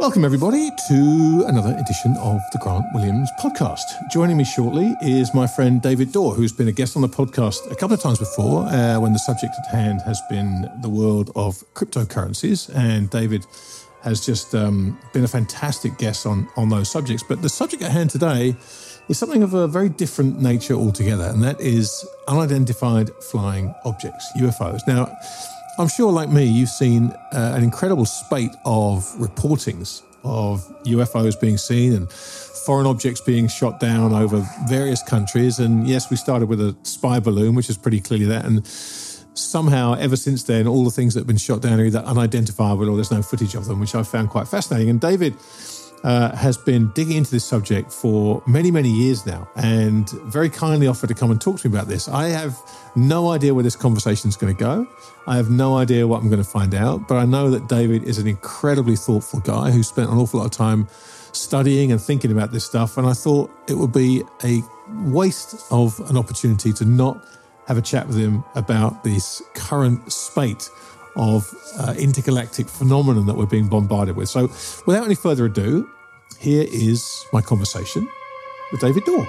Welcome, everybody, to another edition of the Grant Williams podcast. Joining me shortly is my friend David Dorr, who's been a guest on the podcast a couple of times before when the subject at hand has been the world of cryptocurrencies. And David has just been a fantastic guest on those subjects. But the subject at hand today is something of a very different nature altogether, and that is unidentified flying objects, UFOs. Now, I'm sure, like me, you've seen an incredible spate of reportings of UFOs being seen and foreign objects being shot down over various countries. And yes, we started with a spy balloon, which is pretty clearly that. And somehow, ever since then, all the things that have been shot down are either unidentifiable or there's no footage of them, which I found quite fascinating. And David has been digging into this subject for many, many years now and very kindly offered to come and talk to me about this. I have no idea where this conversation is going to go. I have no idea what I'm going to find out, but I know that David is an incredibly thoughtful guy who spent an awful lot of time studying and thinking about this stuff, and I thought it would be a waste of an opportunity to not have a chat with him about this current spate of intergalactic phenomenon that we're being bombarded with. So without any further ado, here is my conversation with David Dorr.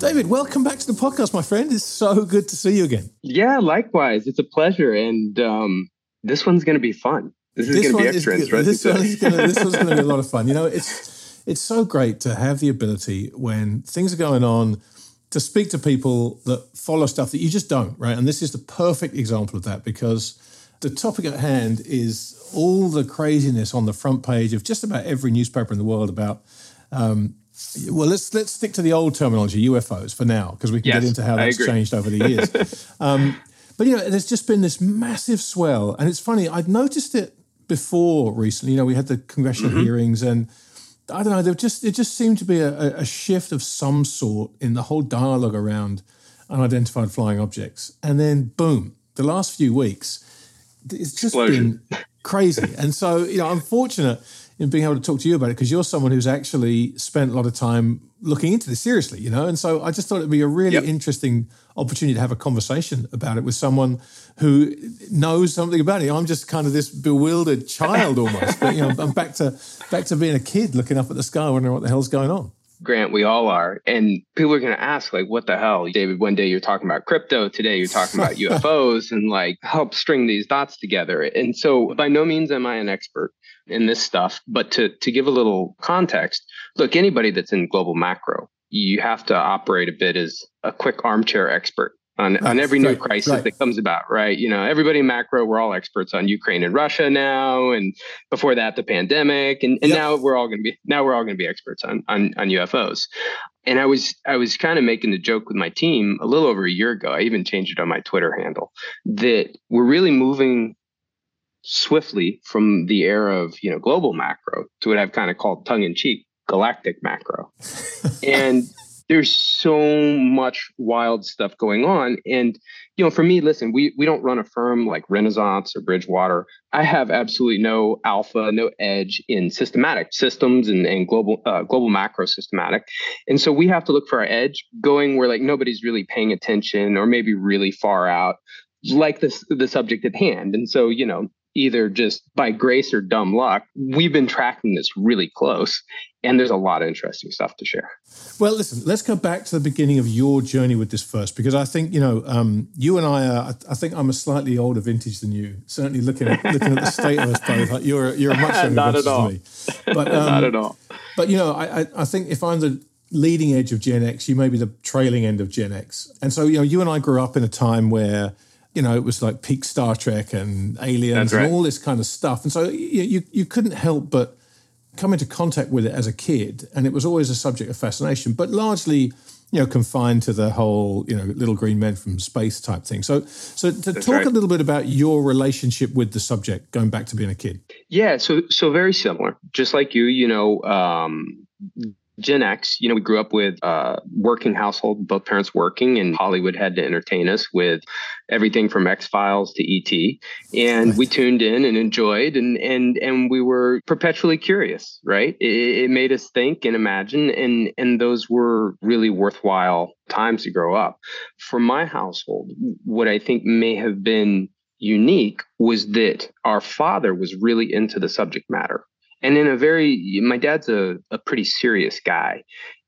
David, welcome back to the podcast, my friend. It's so good to see you again. Yeah, likewise. It's a pleasure. And this one's going to be fun. This one's going to be a lot of fun. You know, it's so great to have the ability when things are going on to speak to people that follow stuff that you just don't, right? And this is the perfect example of that, because the topic at hand is all the craziness on the front page of just about every newspaper in the world about, well, let's stick to the old terminology, UFOs, for now, because we can get into how that's changed over the years. But, you know, there's just been this massive swell. And it's funny, I'd noticed it before recently. You know, we had the congressional hearings and I don't know, it just seemed to be a shift of some sort in the whole dialogue around unidentified flying objects. And then, boom, the last few weeks, it's just been crazy. And so, you know, I'm fortunate in being able to talk to you about it because you're someone who's actually spent a lot of time looking into this seriously, you know. And so I just thought it'd be a really interesting opportunity to have a conversation about it with someone who knows something about it. I'm just kind of this bewildered child almost, but you know, I'm back to being a kid looking up at the sky, wondering what the hell's going on. Grant, we all are. And people are going to ask, like, what the hell? David, one day you're talking about crypto, today you're talking about UFOs, and like, help string these dots together. And so by no means am I an expert in this stuff, but to give a little context, look, anybody that's in global macro, you have to operate a bit as a quick armchair expert on every new crisis that comes about, right? You know, everybody in macro, we're all experts on Ukraine and Russia now, and before that, the pandemic, and now we're all going to be experts on UFOs. And I was kind of making the joke with my team a little over a year ago. I even changed it on my Twitter handle that we're really moving swiftly from the era of, you know, global macro to what I've kind of called tongue-in-cheek galactic macro. And there's so much wild stuff going on. And, you know, for me, listen, we don't run a firm like Renaissance or Bridgewater. I have absolutely no alpha, no edge in systematic systems and global macro systematic. And so we have to look for our edge going where like nobody's really paying attention or maybe really far out, like the subject at hand. And so, you know, either just by grace or dumb luck, we've been tracking this really close, and there's a lot of interesting stuff to share. Well, listen, let's go back to the beginning of your journey with this first, because I think, you know, you and I are, I think I'm a slightly older vintage than you, certainly looking at the state of us both. Like you're a much younger Not vintage at all. Than me. But, Not at all. But, you know, I think if I'm the leading edge of Gen X, you may be the trailing end of Gen X. And so, you know, you and I grew up in a time where, you know, it was like peak Star Trek and aliens and all this kind of stuff. And so you couldn't help but come into contact with it as a kid. And it was always a subject of fascination. But largely, you know, confined to the whole, you know, little green men from space type thing. So to That's talk right. a little bit about your relationship with the subject, going back to being a kid. Yeah, so very similar. Just like you, you know, Gen X, you know, we grew up with a working household, both parents working, and Hollywood had to entertain us with everything from X-Files to E.T. And we tuned in and enjoyed, and we were perpetually curious, right? It made us think and imagine, and those were really worthwhile times to grow up. For my household, what I think may have been unique was that our father was really into the subject matter. And in a very, my dad's a pretty serious guy,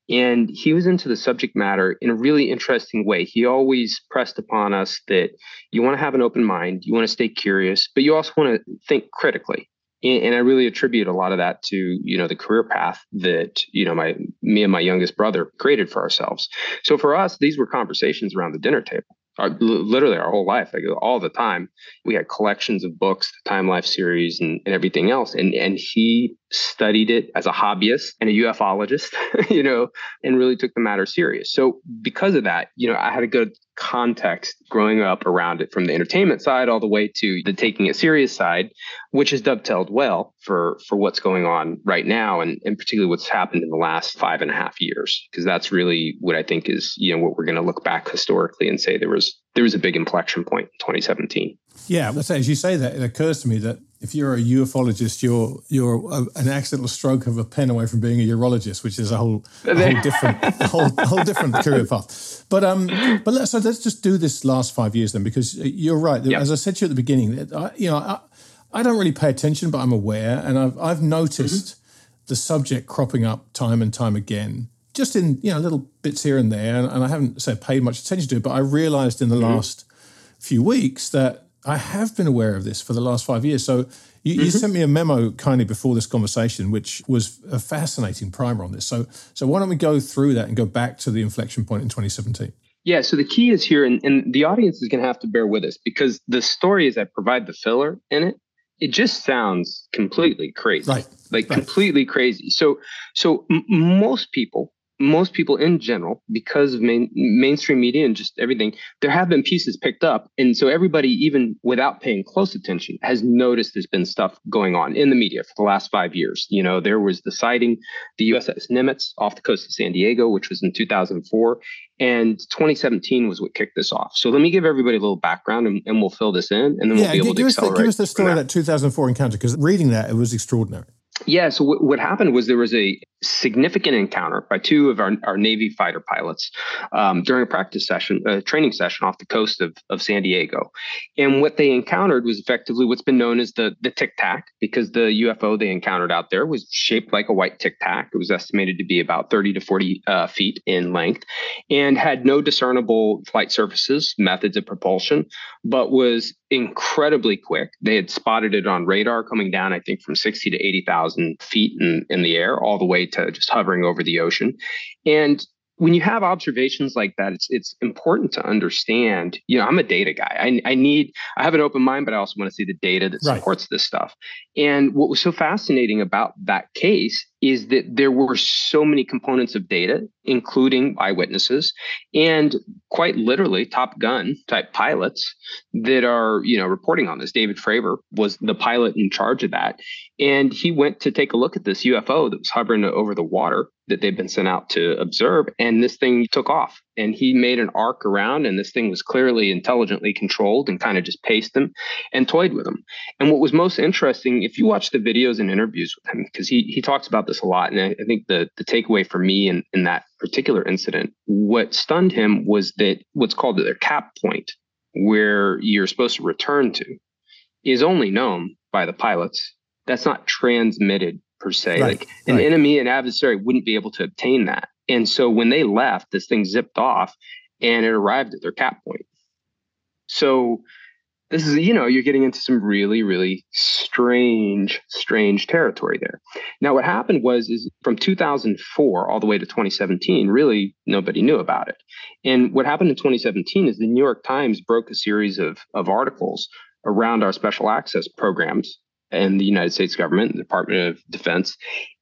and he was into the subject matter in a really interesting way. He always pressed upon us that you want to have an open mind, you want to stay curious, but you also want to think critically. And I really attribute a lot of that to, you know, the career path that, you know, me and my youngest brother created for ourselves. So for us, these were conversations around the dinner table. Literally our whole life, like all the time. We had collections of books, the Time Life series and everything else. And he studied it as a hobbyist and a ufologist, you know, and really took the matter serious. So because of that, you know, I had a good context growing up around it from the entertainment side all the way to the taking it serious side, which has dovetailed well for what's going on right now and particularly what's happened in the last 5.5 years, because that's really what I think is, you know, what we're going to look back historically and say there was a big inflection point in 2017. Yeah, as you say that, it occurs to me that if you're a ufologist, you're an accidental stroke of a pen away from being a urologist, which is a whole different career path. But let's just do this last 5 years then, because you're right. Yep. As I said to you at the beginning, I don't really pay attention, but I'm aware, and I've noticed the subject cropping up time and time again. Just in, you know, little bits here and there, and I haven't paid much attention to it, but I realized in the last few weeks that I have been aware of this for the last 5 years. So you sent me a memo kindly before this conversation, which was a fascinating primer on this. So why don't we go through that and go back to the inflection point in 2017? Yeah, so the key is here, and the audience is going to have to bear with us, because the story as I provide the filler in it, it just sounds completely crazy, right? Completely crazy. So most people in general, because of mainstream media and just everything, there have been pieces picked up. And so everybody, even without paying close attention, has noticed there's been stuff going on in the media for the last 5 years. You know, there was the sighting, the USS Nimitz off the coast of San Diego, which was in 2004. And 2017 was what kicked this off. So let me give everybody a little background and we'll fill this in, and then we'll be able to accelerate. Give us the story of that 2004 encounter, because reading that, it was extraordinary. Yeah, so what happened was there was a significant encounter by two of our Navy fighter pilots during a practice session, a training session off the coast of San Diego. And what they encountered was effectively what's been known as the Tic Tac, because the UFO they encountered out there was shaped like a white Tic Tac. It was estimated to be about 30 to 40 feet in length and had no discernible flight surfaces, methods of propulsion, but was incredibly quick. They had spotted it on radar coming down, I think, from 60 to 80,000 feet in the air, all the way to just hovering over the ocean. And when you have observations like that, it's important to understand, you know, I'm a data guy. I have an open mind, but I also want to see the data that supports this stuff. And what was so fascinating about that case is that there were so many components of data, including eyewitnesses and quite literally Top Gun type pilots that are, you know, reporting on this. David Fravor was the pilot in charge of that. And he went to take a look at this UFO that was hovering over the water that they've been sent out to observe. And this thing took off, and he made an arc around, and this thing was clearly intelligently controlled and kind of just paced them and toyed with them. And what was most interesting, if you watch the videos and interviews with him, because he talks about this a lot, and I think the takeaway for me in that particular incident, what stunned him was that what's called their cap point, where you're supposed to return to, is only known by the pilots. That's not transmitted per se. An enemy and adversary wouldn't be able to obtain that. And so when they left, this thing zipped off and it arrived at their cap point. So this is, you know, you're getting into some really, really strange territory there. Now, what happened was from 2004 all the way to 2017, really nobody knew about it. And what happened in 2017 is the New York Times broke a series of articles around our special access programs and the United States government and the Department of Defense.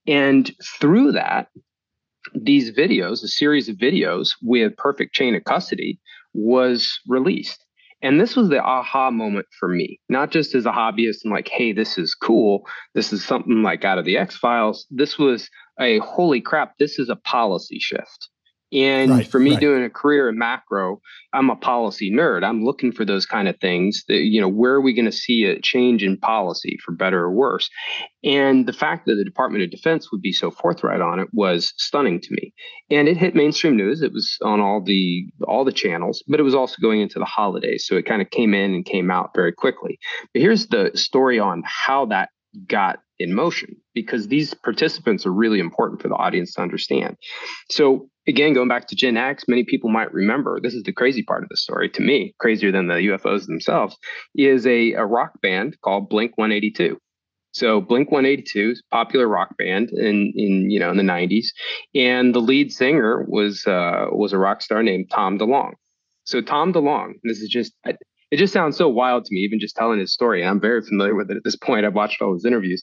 And through that, these videos, a series of videos with perfect chain of custody was released. And this was the aha moment for me, not just as a hobbyist and like, hey, this is cool. This is something like out of the X-Files. This was a holy crap. This is a policy shift. And for me, doing a career in macro, I'm a policy nerd. I'm looking for those kind of things that, you know, where are we going to see a change in policy for better or worse? And the fact that the Department of Defense would be so forthright on it was stunning to me. And it hit mainstream news. It was on all the channels, but it was also going into the holidays. So it kind of came in and came out very quickly. But here's the story on how that got in motion, because these participants are really important for the audience to understand. So again, going back to Gen X, many people might remember, this is the crazy part of the story to me, crazier than the UFOs themselves, is a rock band called Blink-182. So Blink-182 is a popular rock band in the 90s. And the lead singer was a rock star named Tom DeLonge. So Tom DeLonge, this is just... It just sounds so wild to me, even just telling his story. And I'm very familiar with it at this point. I've watched all his interviews.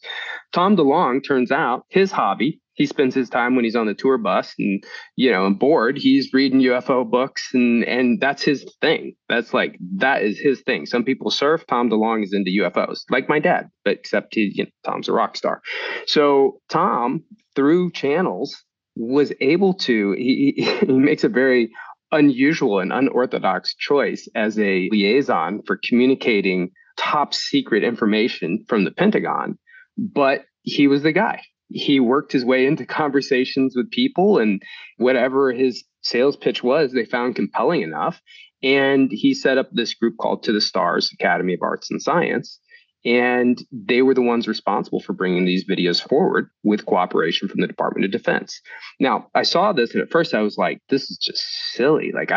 Tom DeLonge, turns out, his hobby, he spends his time when he's on the tour bus and, you know, and bored, he's reading UFO books and that's his thing. That's like, that is his thing. Some people surf. Tom DeLonge is into UFOs, like my dad, but except Tom's a rock star. So Tom, through channels, was able to, he makes a very unusual and unorthodox choice as a liaison for communicating top secret information from the Pentagon, but he was the guy. He worked his way into conversations with people, and whatever his sales pitch was, they found compelling enough. And he set up this group called To the Stars Academy of Arts and Science. And they were the ones responsible for bringing these videos forward with cooperation from the Department of Defense. Now, I saw this, and at first I was like, this is just silly. Like,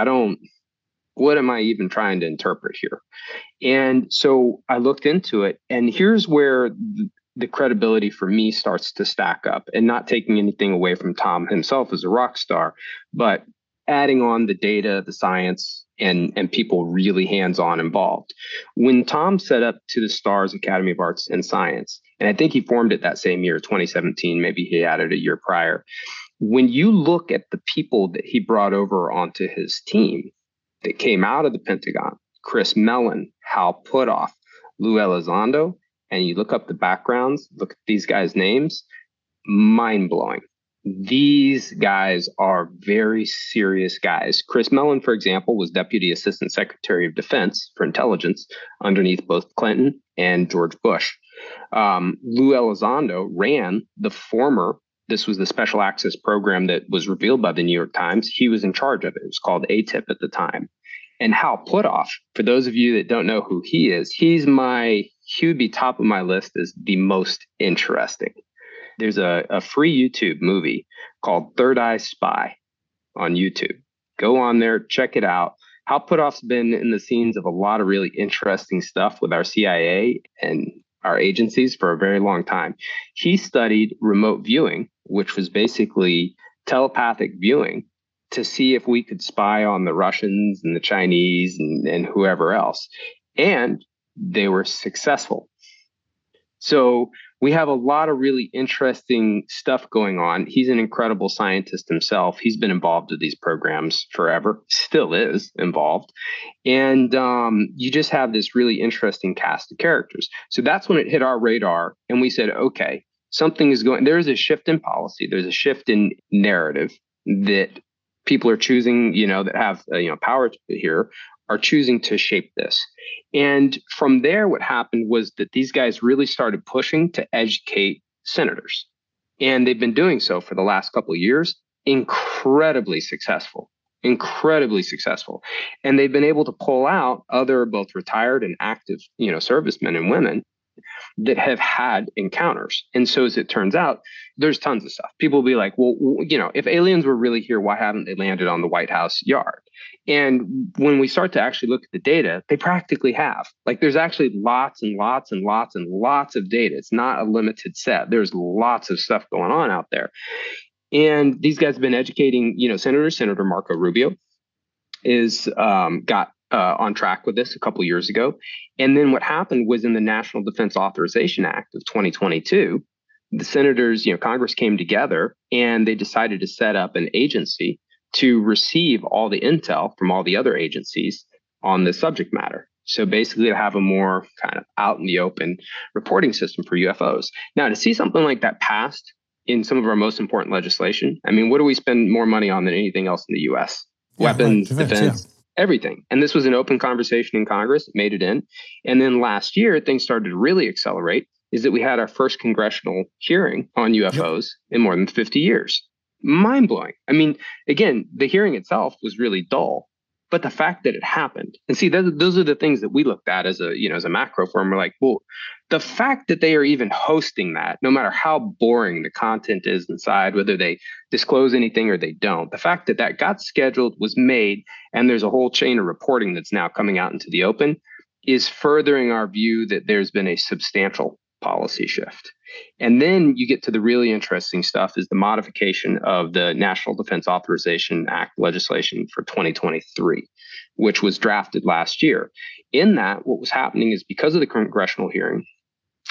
what am I even trying to interpret here? And so I looked into it, and here's where the credibility for me starts to stack up, and not taking anything away from Tom himself as a rock star, but adding on the data, the science, and people really hands-on involved. When Tom set up To the Stars Academy of Arts and Science, and I think he formed it that same year, 2017, maybe he added a year prior. When you look at the people that he brought over onto his team that came out of the Pentagon, Chris Mellon, Hal Puthoff, Lou Elizondo, and you look up the backgrounds, look at these guys' names, mind-blowing. These guys are very serious guys. Chris Mellon, for example, was Deputy Assistant Secretary of Defense for Intelligence underneath both Clinton and George Bush. Lou Elizondo ran this was the special access program that was revealed by the New York Times. He was in charge of it. It was called ATIP at the time. And Hal Puthoff, for those of you that don't know who he is, he would be top of my list as the most interesting. There's a free YouTube movie called Third Eye Spy on YouTube. Go on there, check it out. Hal Puthoff's been in the scenes of a lot of really interesting stuff with our CIA and our agencies for a very long time. He studied remote viewing, which was basically telepathic viewing, to see if we could spy on the Russians and the Chinese and whoever else. And they were successful. So we have a lot of really interesting stuff going on. He's an incredible scientist himself. He's been involved with these programs forever, still is involved. And you just have this really interesting cast of characters. So that's when it hit our radar. And we said, okay, something is going, there is a shift in policy. There's a shift in narrative that people are choosing, that have power here, are choosing to shape this. And from there, what happened was that these guys really started pushing to educate senators. And they've been doing so for the last couple of years, incredibly successful. And they've been able to pull out other both retired and active, servicemen and women that have had encounters. And so as it turns out, there's tons of stuff. People will be like, well, if aliens were really here, why haven't they landed on the White House yard? And when we start to actually look at the data, they practically have. Like, there's actually lots and lots and lots and lots of data. It's not a limited set. There's lots of stuff going on out there. And these guys have been educating, Senator Marco Rubio is got on track with this a couple years ago. And then what happened was in the National Defense Authorization Act of 2022, the senators, Congress came together and they decided to set up an agency to receive all the intel from all the other agencies on the subject matter. So basically to have a more kind of out in the open reporting system for UFOs. Now, to see something like that passed in some of our most important legislation, I mean, what do we spend more money on than anything else in the U.S.? Weapons, right, defense, everything. And this was an open conversation in Congress, it made it in. And then last year, things started to really accelerate, is that we had our first congressional hearing on UFOs in more than 50 years. Mind-blowing. I mean, again, the hearing itself was really dull, but the fact that it happened, and see, those are the things that we looked at as a, as a macro firm. We're like, well, the fact that they are even hosting that, no matter how boring the content is inside, whether they disclose anything or they don't, the fact that that got scheduled, was made, and there's a whole chain of reporting that's now coming out into the open is furthering our view that there's been a substantial policy shift. And then you get to the really interesting stuff is the modification of the National Defense Authorization Act legislation for 2023, which was drafted last year. In that, what was happening is because of the congressional hearing,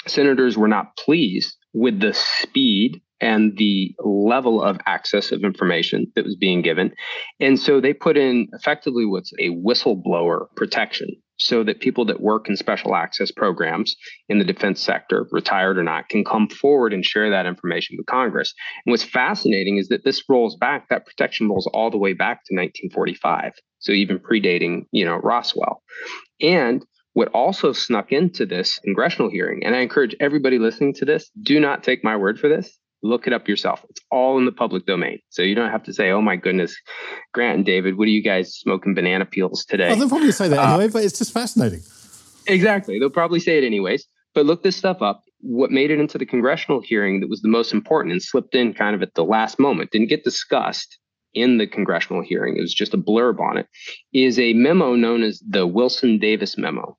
senators were not pleased with the speed and the level of access of information that was being given. And so they put in effectively what's a whistleblower protection, so that people that work in special access programs in the defense sector, retired or not, can come forward and share that information with Congress. And what's fascinating is that this rolls back, that protection rolls all the way back to 1945. So even predating, Roswell. And what also snuck into this congressional hearing, and I encourage everybody listening to this, do not take my word for this. Look it up yourself. It's all in the public domain. So you don't have to say, oh, my goodness, Grant and David, what are you guys smoking banana peels today? Oh, they'll probably say that anyway, but it's just fascinating. Exactly. They'll probably say it anyways. But look this stuff up. What made it into the congressional hearing that was the most important and slipped in kind of at the last moment, didn't get discussed in the congressional hearing, it was just a blurb on it, is a memo known as the Wilson-Davis Memo.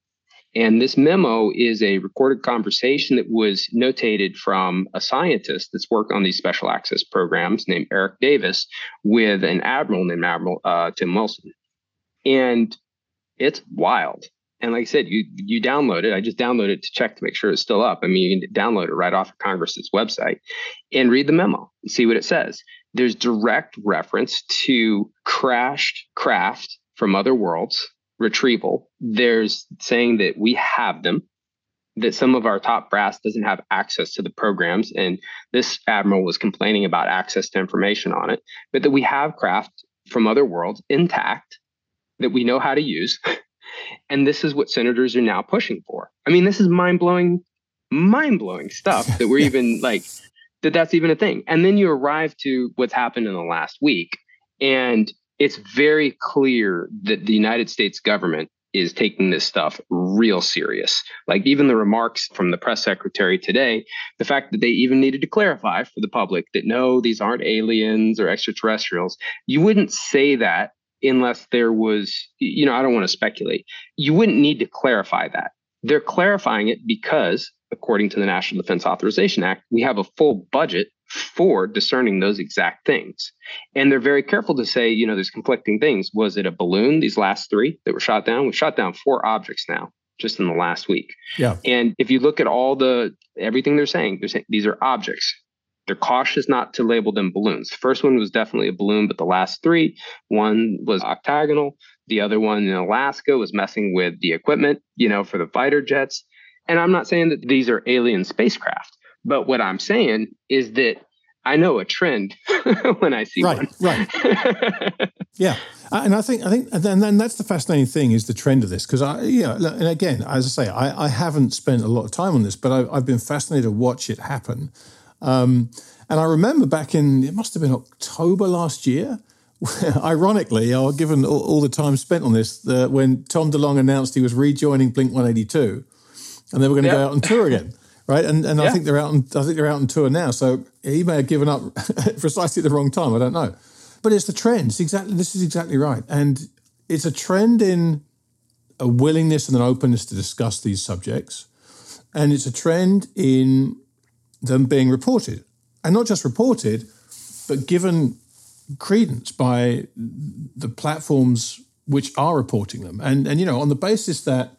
And this memo is a recorded conversation that was notated from a scientist that's worked on these special access programs named Eric Davis with an admiral named Admiral Tim Wilson. And it's wild. And like I said, you download it. I just downloaded it to check to make sure it's still up. I mean, you can download it right off of Congress's website and read the memo and see what it says. There's direct reference to crashed craft from other worlds. Retrieval. There's saying that we have them, that some of our top brass doesn't have access to the programs. And this admiral was complaining about access to information on it, but that we have craft from other worlds intact that we know how to use. And this is what senators are now pushing for. I mean, this is mind blowing stuff that we're even like, that's even a thing. And then you arrive to what's happened in the last week. And it's very clear that the United States government is taking this stuff real serious. Like even the remarks from the press secretary today, the fact that they even needed to clarify for the public that no, these aren't aliens or extraterrestrials. You wouldn't say that unless there was, I don't want to speculate. You wouldn't need to clarify that. They're clarifying it because, according to the National Defense Authorization Act, we have a full budget for discerning those exact things. And they're very careful to say, there's conflicting things. Was it a balloon? These last three that were shot down, we've shot down four objects now, just in the last week. Yeah. And if you look at everything they're saying these are objects. They're cautious not to label them balloons. The first one was definitely a balloon, but the last three, one was octagonal. The other one in Alaska was messing with the equipment, for the fighter jets. And I'm not saying that these are alien spacecraft. But what I'm saying is that I know a trend when I see one. Right. Yeah. And I think, and then that's the fascinating thing is the trend of this. Because and again, as I say, I haven't spent a lot of time on this, but I've been fascinated to watch it happen. And I remember back in, it must have been October last year, ironically, given all the time spent on this, when Tom DeLonge announced he was rejoining Blink-182 and they were going to go out on tour again. Right, and I think they're out. I think they're out on tour now. So he may have given up precisely at the wrong time. I don't know, but it's the trend. This is exactly right, and it's a trend in a willingness and an openness to discuss these subjects, and it's a trend in them being reported, and not just reported, but given credence by the platforms which are reporting them, and on the basis that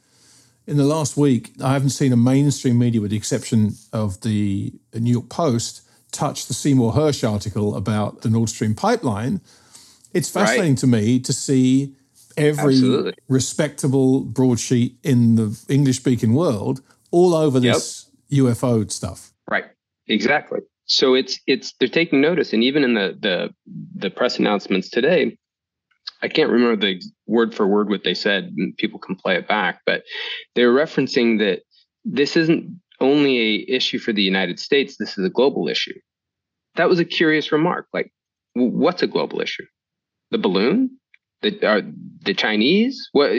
in the last week, I haven't seen a mainstream media, with the exception of the New York Post, touch the Seymour Hersh article about the Nord Stream pipeline. It's fascinating to me to see every respectable broadsheet in the English-speaking world all over this UFO stuff. Right, exactly. So it's they're taking notice, and even in the press announcements today, I can't remember the word for word what they said, and people can play it back, but they're referencing that this isn't only a issue for the United States, this is a global issue. That was a curious remark. Like, what's a global issue? The balloon? The Chinese? What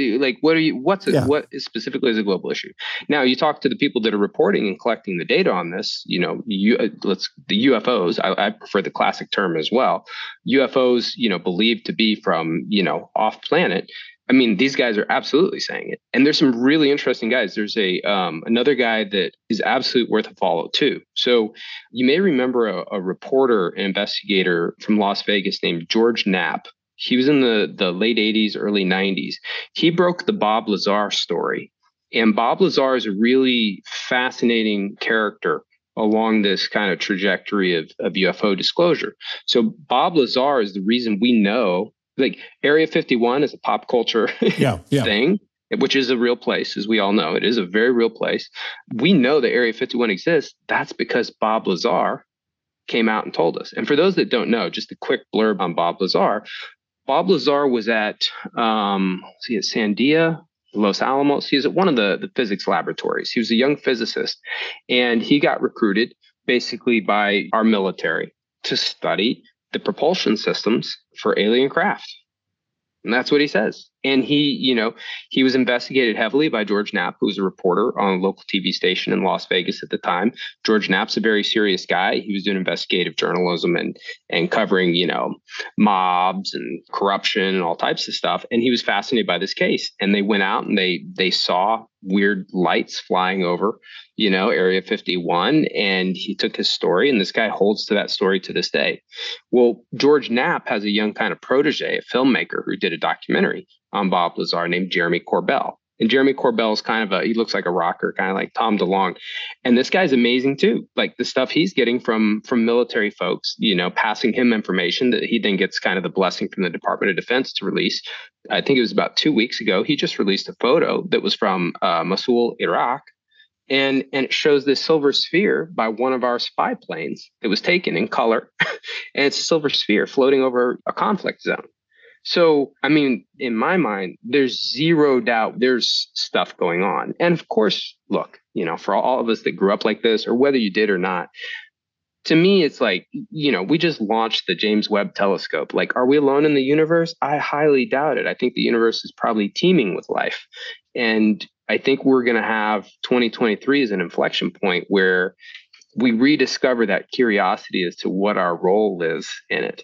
specifically is a global issue? Now, you talk to the people that are reporting and collecting the data on this. You know, the UFOs. I prefer the classic term as well. UFOs, believed to be from off planet. I mean, these guys are absolutely saying it. And there's some really interesting guys. There's a another guy that is absolute worth a follow too. So you may remember a reporter and investigator from Las Vegas named George Knapp. He was in the late 80s, early 90s. He broke the Bob Lazar story. And Bob Lazar is a really fascinating character along this kind of trajectory of UFO disclosure. So Bob Lazar is the reason we know, like, Area 51 is a pop culture thing, which is a real place, as we all know. It is a very real place. We know that Area 51 exists. That's because Bob Lazar came out and told us. And for those that don't know, just a quick blurb on Bob Lazar. Bob Lazar was at at Sandia, Los Alamos. He was at one of the physics laboratories. He was a young physicist, and he got recruited basically by our military to study the propulsion systems for alien craft. And that's what he says. And he was investigated heavily by George Knapp, who was a reporter on a local TV station in Las Vegas at the time. George Knapp's a very serious guy. He was doing investigative journalism and covering, mobs and corruption and all types of stuff. And he was fascinated by this case. And they went out and they saw weird lights flying over, Area 51. And he took his story, and this guy holds to that story to this day. Well, George Knapp has a young kind of protege, a filmmaker who did a documentary on Bob Lazar named Jeremy Corbell. And Jeremy Corbell is kind of he looks like a rocker, kind of like Tom DeLonge. And this guy's amazing too. Like, the stuff he's getting from military folks, passing him information that he then gets kind of the blessing from the Department of Defense to release. I think it was about 2 weeks ago, he just released a photo that was from Mosul, Iraq. And it shows this silver sphere by one of our spy planes that was taken in color. And it's a silver sphere floating over a conflict zone. So, I mean, in my mind, there's zero doubt there's stuff going on. And of course, look, for all of us that grew up like this, or whether you did or not, to me, it's like, we just launched the James Webb telescope. Like, are we alone in the universe? I highly doubt it. I think the universe is probably teeming with life. And I think we're going to have 2023 as an inflection point where we rediscover that curiosity as to what our role is in it.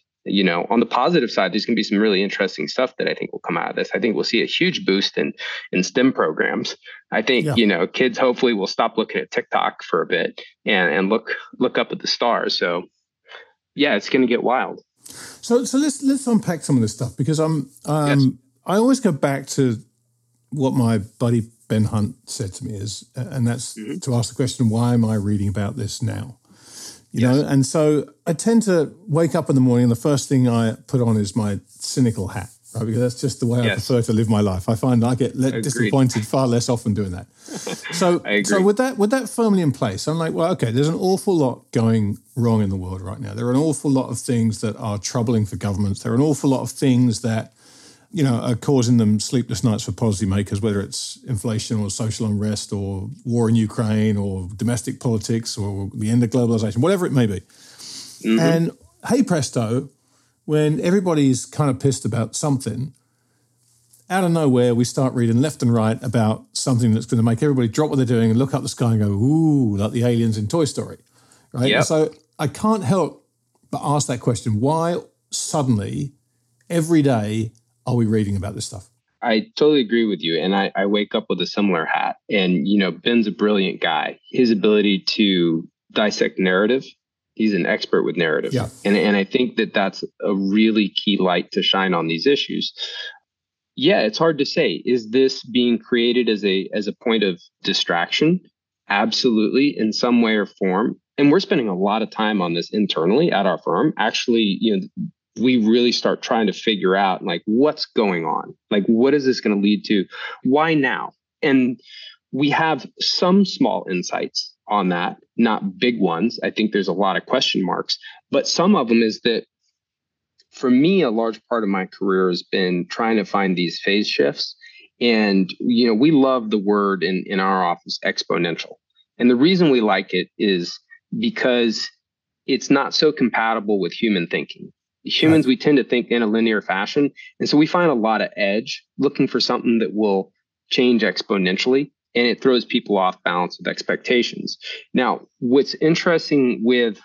On the positive side, there's going to be some really interesting stuff that I think will come out of this. I think we'll see a huge boost in STEM programs. I think, kids hopefully will stop looking at TikTok for a bit and look up at the stars. So, yeah, it's going to get wild. So let's unpack some of this stuff, because I always go back to what my buddy Ben Hunt said to me is, and that's to ask the question, why am I reading about this now? You know, and so I tend to wake up in the morning and the first thing I put on is my cynical hat, right? Because that's just the way I prefer to live my life. I find I get disappointed far less often doing that. So, so with that firmly in place, I'm like, well, okay, there's an awful lot going wrong in the world right now. There are an awful lot of things that are troubling for governments. There are an awful lot of things that, are causing them sleepless nights for policymakers, whether it's inflation or social unrest or war in Ukraine or domestic politics or the end of globalization, whatever it may be. Mm-hmm. And hey presto, when everybody's kind of pissed about something, out of nowhere we start reading left and right about something that's going to make everybody drop what they're doing and look up the sky and go, ooh, like the aliens in Toy Story, right? Yep. So I can't help but ask that question, why suddenly every day are we reading about this stuff? I totally agree with you. And I wake up with a similar hat. And, Ben's a brilliant guy. His ability to dissect narrative, he's an expert with narrative. Yeah. And I think that's a really key light to shine on these issues. yeah, it's hard to say. Is this being created as a point of distraction? Absolutely, in some way or form. And we're spending a lot of time on this internally at our firm. Actually, we really start trying to figure out what's going on. What is this going to lead to? Why now? And we have some small insights on that, not big ones. I think there's a lot of question marks, but some of them is that for me, a large part of my career has been trying to find these phase shifts. And, we love the word in our office, exponential. And the reason we like it is because it's not so compatible with human thinking. Humans, we tend to think in a linear fashion. And so we find a lot of edge looking for something that will change exponentially. And it throws people off balance with expectations. Now, what's interesting with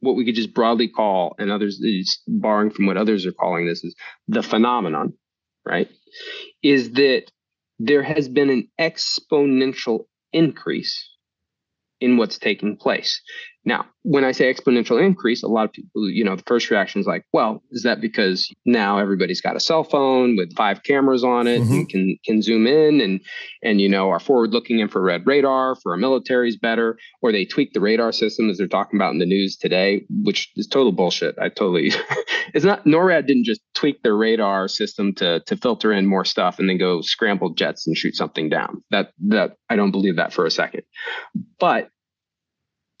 what we could just broadly call, and others, borrowing from what others are calling this, is the phenomenon, right? Is that there has been an exponential increase in what's taking place. Now, when I say exponential increase, a lot of people, the first reaction is well, is that because now everybody's got a cell phone with 5 cameras on it and can zoom in and our forward-looking infrared radar for our military is better, or they tweak the radar system as they're talking about in the news today, which is total bullshit. It's not, NORAD didn't just tweak their radar system to filter in more stuff and then go scramble jets and shoot something down. That I don't believe that for a second. But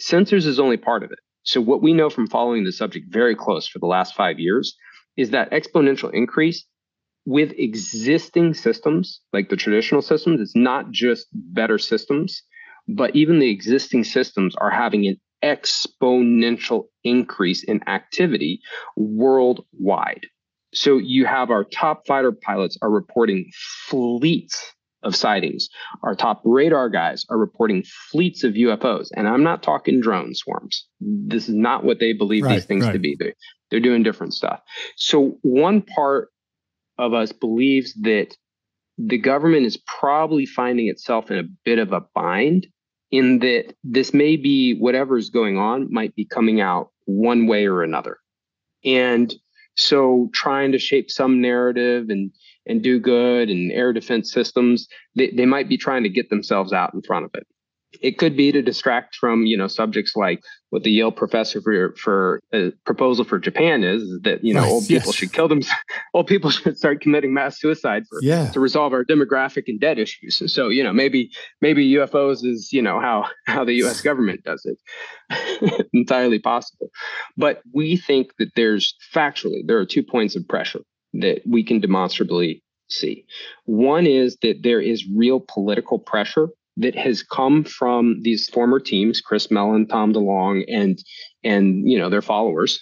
sensors is only part of it. So what we know from following the subject very close for the last 5 years is that exponential increase with existing systems, like the traditional systems, it's not just better systems, but even the existing systems are having an exponential increase in activity worldwide. So you have our top fighter pilots are reporting fleets of sightings. Our top radar guys are reporting fleets of UFOs. And I'm not talking drone swarms. This is not what they believe these things to be. They're doing different stuff. So one part of us believes that the government is probably finding itself in a bit of a bind, in that this may be whatever's going on might be coming out one way or another. And so trying to shape some narrative and do good and air defense systems, they might be trying to get themselves out in front of it. It could be to distract from, subjects like what the Yale professor for a proposal for Japan is that, old people should kill themselves. Old people should start committing mass suicide to resolve our demographic and debt issues. So, maybe UFOs is, how the U.S. government does it. Entirely possible. But we think that there are 2 points of pressure that we can demonstrably see. One is that there is real political pressure that has come from these former teams, Chris Mellon, Tom DeLonge, and their followers,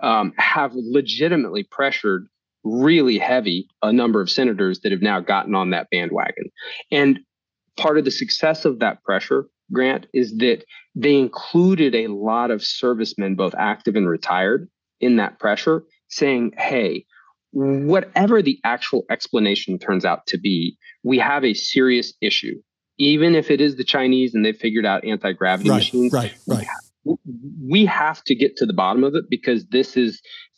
have legitimately pressured really heavy a number of senators that have now gotten on that bandwagon. And part of the success of that pressure, Grant, is that they included a lot of servicemen, both active and retired, in that pressure, saying, hey, whatever the actual explanation turns out to be, we have a serious issue. Even if it is the Chinese and they've figured out anti-gravity machines, we have to get to the bottom of it, because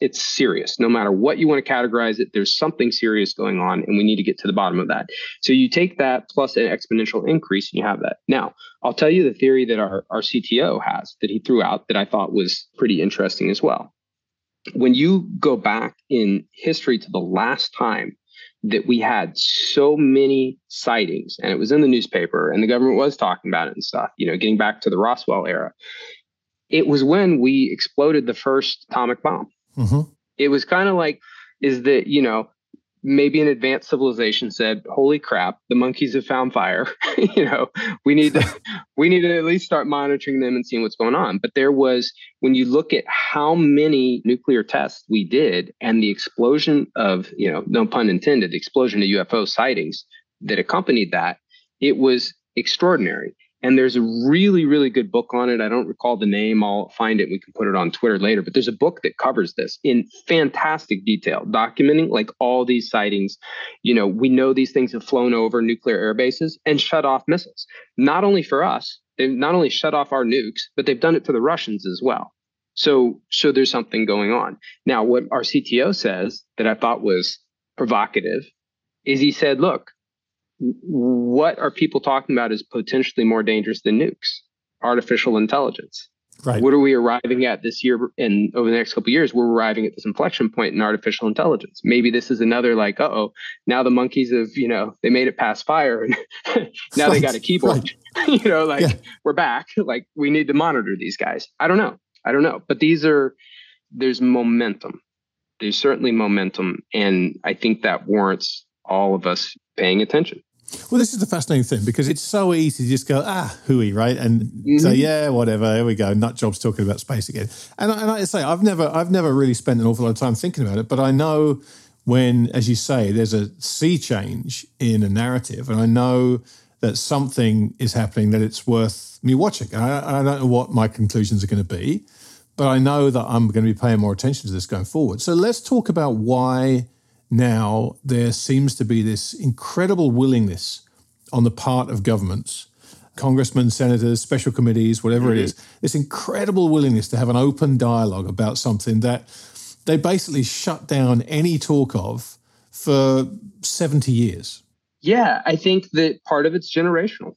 it's serious. No matter what you want to categorize it, there's something serious going on, and we need to get to the bottom of that. So you take that plus an exponential increase, and you have that. Now, I'll tell you the theory that our CTO has, that he threw out, that I thought was pretty interesting as well. When you go back in history to the last time that we had so many sightings, and it was in the newspaper and the government was talking about it and stuff, getting back to the Roswell era, it was when we exploded the first atomic bomb. It was kind of maybe an advanced civilization said, holy crap, the monkeys have found fire. We need to at least start monitoring them and seeing what's going on. But there was, when you look at how many nuclear tests we did and the explosion of, no pun intended, explosion of UFO sightings that accompanied that, it was extraordinary. And there's a really, really good book on it. I don't recall the name. I'll find it. We can put it on Twitter later. But there's a book that covers this in fantastic detail, documenting all these sightings. We know these things have flown over nuclear air bases and shut off missiles. Not only for us, they've not only shut off our nukes, but they've done it to the Russians as well. So there's something going on. Now, what our CTO says that I thought was provocative is he said, look, what are people talking about is potentially more dangerous than nukes? Artificial intelligence. Right. What are we arriving at this year and over the next couple of years? We're arriving at this inflection point in artificial intelligence. Maybe this is another like, uh-oh, now the monkeys have, you know, they made it past fire and now right. they got a keyboard, right. you know, like yeah. we're back. Like we need to monitor these guys. I don't know. But there's momentum. There's certainly momentum. And I think that warrants all of us paying attention. Well, this is the fascinating thing because it's so easy to just go, hooey, right? And say, yeah, whatever, here we go, nut jobs talking about space again. And like I say, I've never really spent an awful lot of time thinking about it, but I know when, as you say, there's a sea change in a narrative, and I know that something is happening that it's worth me watching. I don't know what my conclusions are going to be, but I know that I'm going to be paying more attention to this going forward. So let's talk about why now there seems to be this incredible willingness on the part of governments, congressmen, senators, special committees, whatever it is, this incredible willingness to have an open dialogue about something that they basically shut down any talk of for 70 years. Yeah, I think that part of it's generational,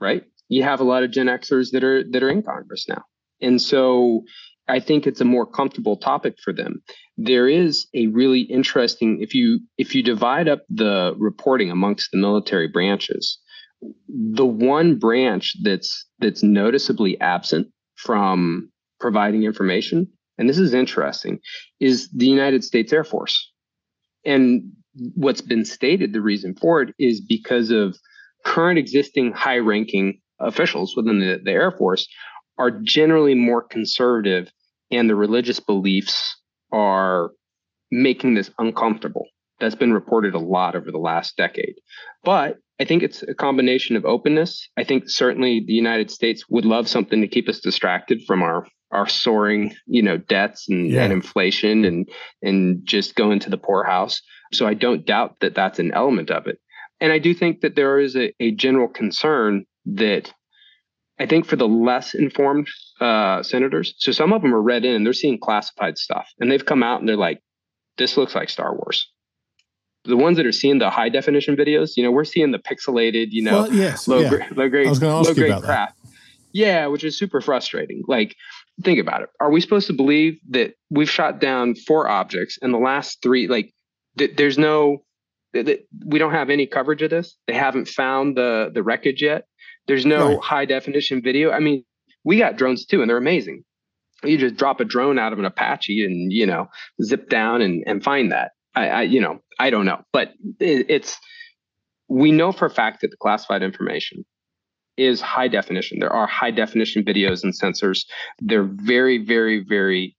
right? You have a lot of Gen Xers that are in Congress now. And so I think it's a more comfortable topic for them. There is a really interesting, if you divide up the reporting amongst the military branches, the one branch that's noticeably absent from providing information, and this is interesting, is the United States Air Force. And what's been stated, the reason for it is because of current existing high-ranking officials within the Air Force are generally more conservative, and the religious beliefs are making this uncomfortable. That's been reported a lot over the last decade. But I think it's a combination of openness. I think certainly the United States would love something to keep us distracted from our soaring, you know, debts and inflation and just go into the poorhouse. So I don't doubt that that's an element of it. And I do think that there is a general concern that I think for the less informed senators, so some of them are read in, they're seeing classified stuff and they've come out and they're like, this looks like Star Wars. The ones that are seeing the high definition videos, you know, we're seeing the pixelated, you know, low grade crap. That. Yeah, which is super frustrating. Like, think about it. Are we supposed to believe that we've shot down 4 objects and the last 3, like there's no, we don't have any coverage of this. They haven't found the wreckage yet. There's no high definition video. I mean, we got drones too, and they're amazing. You just drop a drone out of an Apache and, you know, zip down and find that. I don't know, but we know for a fact that the classified information is high definition. There are high definition videos and sensors. They're very, very, very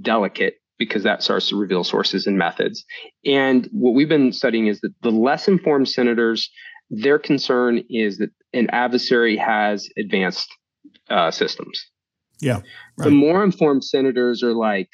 delicate because that starts to reveal sources and methods. And what we've been studying is that the less informed senators, their concern is that an adversary has advanced systems. Yeah. Right. The more informed senators are like,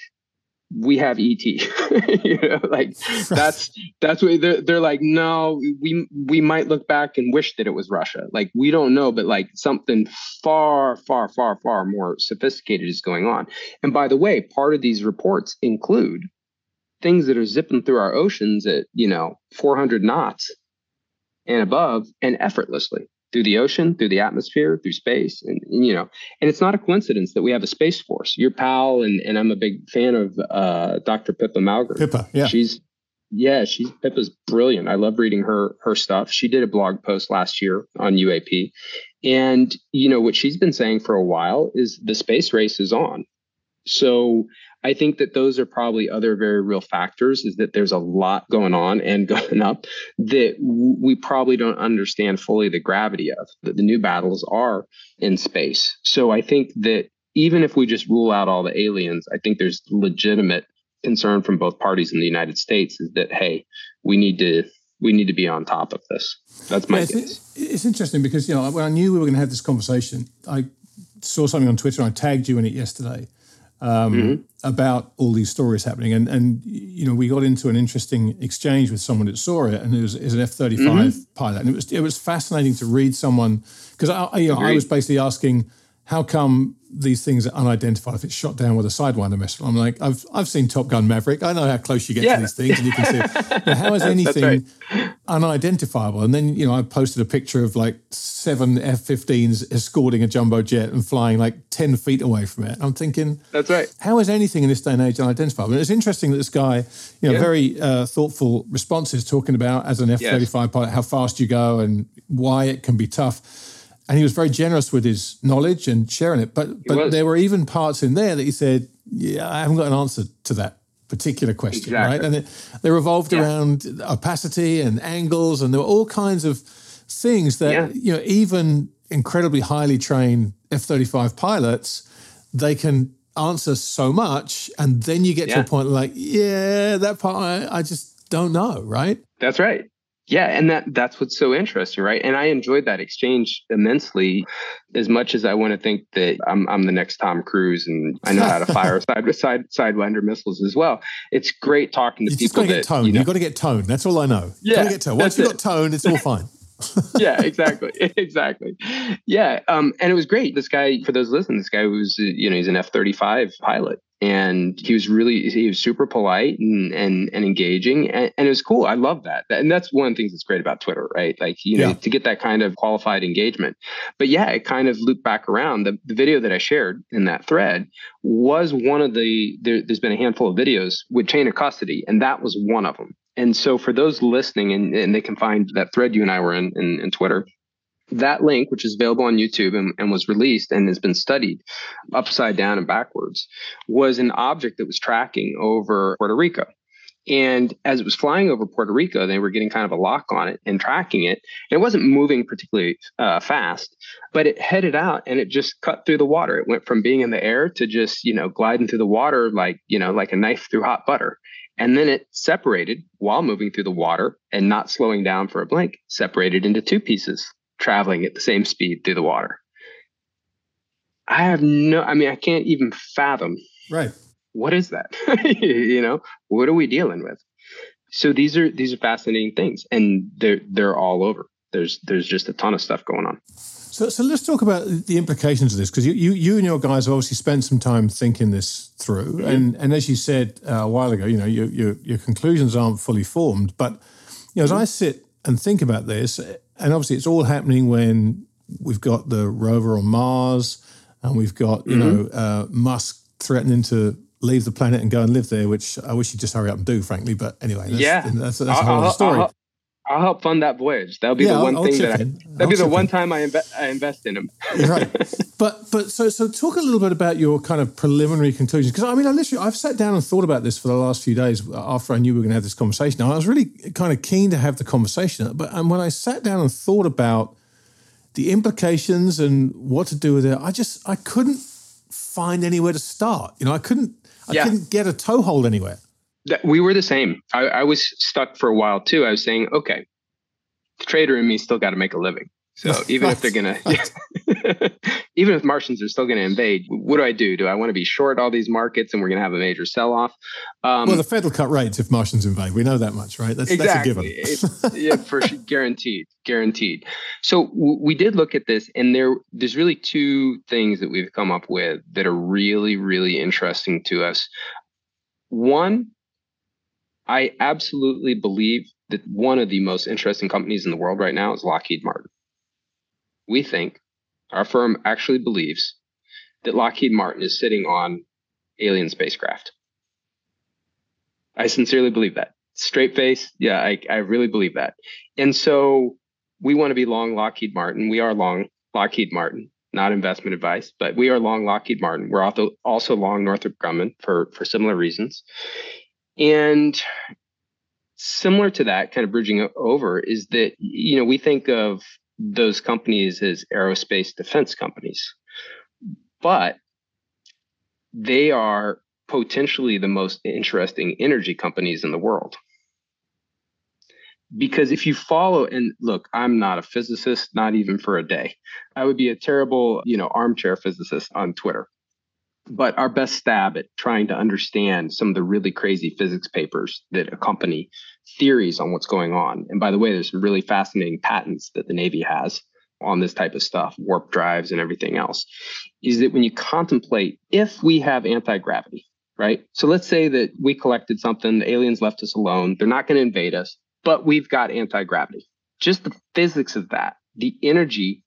we have ET. You know, like that's what they're like, no, we might look back and wish that it was Russia. Like, we don't know, but like something far, far, far, far more sophisticated is going on. And by the way, part of these reports include things that are zipping through our oceans at, you know, 400 knots and above and effortlessly through the ocean, through the atmosphere, through space. And, you know, and it's not a coincidence that we have a space force. Your pal, and I'm a big fan of Dr. Pippa Malgre. Pippa, yeah. Pippa's brilliant. I love reading her stuff. She did a blog post last year on UAP. And, you know, what she's been saying for a while is the space race is on. So I think that those are probably other very real factors, is that there's a lot going on and going up that we probably don't understand fully the gravity of, that the new battles are in space. So I think that even if we just rule out all the aliens, I think there's legitimate concern from both parties in the United States is that, hey, we need to be on top of this. That's my guess. It's interesting because, you know, when I knew we were going to have this conversation, I saw something on Twitter and I tagged you in it yesterday. About all these stories happening. And you know, we got into an interesting exchange with someone that saw it, and it was an F-35 pilot. And it was fascinating to read someone, because I was basically asking, how come these things are unidentified if it's shot down with a Sidewinder missile? I'm like, I've seen Top Gun Maverick. I know how close you get to these things, and you can see it. Now, how is anything unidentifiable. And then, you know, I posted a picture of like 7 F-15s escorting a jumbo jet and flying like 10 feet away from it. I'm thinking, that's right. How is anything in this day and age unidentifiable? And it's interesting that this guy, you know, very thoughtful responses talking about as an F-35 pilot, how fast you go and why it can be tough. And he was very generous with his knowledge and sharing it. But there were even parts in there that he said, yeah, I haven't got an answer to that particular question, right? And they revolved around opacity and angles, and there were all kinds of things that, you know, even incredibly highly trained F-35 pilots, they can answer so much, and then you get to a point like, yeah, that part I just don't know, right? That's right. Yeah, and that's what's so interesting, right? And I enjoyed that exchange immensely, as much as I want to think that I'm the next Tom Cruise and I know how to fire sidewinder missiles as well. It's great talking to people. You've got to get tone. You know, you've got to get tone. That's all I know. Yeah, you've got to get tone. Once you've got tone, it's all fine. Yeah, exactly. Yeah, and it was great. This guy, for those listening, this guy was, you know, he's an F-35 pilot. And he was super polite and engaging. And it was cool. I love that. And that's one of the things that's great about Twitter, right? Like, you know, to get that kind of qualified engagement. But yeah, it kind of looped back around. The video that I shared in that thread was one of the, there's been a handful of videos with chain of custody. And that was one of them. And so for those listening, and they can find that thread you and I were in Twitter, that link, which is available on YouTube and was released and has been studied upside down and backwards, was an object that was tracking over Puerto Rico. And as it was flying over Puerto Rico, they were getting kind of a lock on it and tracking it. And it wasn't moving particularly fast, but it headed out and it just cut through the water. It went from being in the air to just, you know, gliding through the water like, you know, like a knife through hot butter. And then it separated while moving through the water and not slowing down for a blink, separated into two pieces, traveling at the same speed through the water. I can't even fathom. Right. What is that? You know, what are we dealing with? So these are fascinating things, and they're all over. There's just a ton of stuff going on. So let's talk about the implications of this, because you and your guys have obviously spent some time thinking this through, mm-hmm. and as you said a while ago, you know, your conclusions aren't fully formed. But you know, as I sit and think about this, and obviously it's all happening when we've got the rover on Mars, and we've got, you mm-hmm. know, Musk threatening to leave the planet and go and live there, which I wish he'd just hurry up and do, frankly. But anyway, that's a whole other story. I'll help fund that voyage. That'll be the one thing that that'll be the one time I invest in him. Right. But so talk a little bit about your kind of preliminary conclusions, because I mean, I've sat down and thought about this for the last few days after I knew we were going to have this conversation. I was really kind of keen to have the conversation, and when I sat down and thought about the implications and what to do with it, I couldn't find anywhere to start. You know, I couldn't get a toehold anywhere. We were the same. I was stuck for a while too. I was saying, okay, the trader in me still got to make a living. So even if they're going to, even if Martians are still going to invade, what do I do? Do I want to be short all these markets and we're going to have a major sell-off? Well, the Fed will cut rates if Martians invade. We know that much, right? That's a given. Guaranteed. So we did look at this, and there's really two things that we've come up with that are really, really interesting to us. One, I absolutely believe that one of the most interesting companies in the world right now is Lockheed Martin. We think, our firm actually believes, that Lockheed Martin is sitting on alien spacecraft. I sincerely believe that. Straight face. Yeah, I really believe that. And so we want to be long Lockheed Martin. We are long Lockheed Martin. Not investment advice, but we are long Lockheed Martin. We're also long Northrop Grumman for similar reasons. And similar to that, kind of bridging over, is that, you know, we think of those companies as aerospace defense companies, but they are potentially the most interesting energy companies in the world. Because if you follow, and look, I'm not a physicist, not even for a day. I would be a terrible, you know, armchair physicist on Twitter. But our best stab at trying to understand some of the really crazy physics papers that accompany theories on what's going on. And by the way, there's some really fascinating patents that the Navy has on this type of stuff, warp drives and everything else, is that when you contemplate if we have anti-gravity, right? So let's say that we collected something, the aliens left us alone, they're not going to invade us. But we've got anti-gravity. Just the physics of that, the energy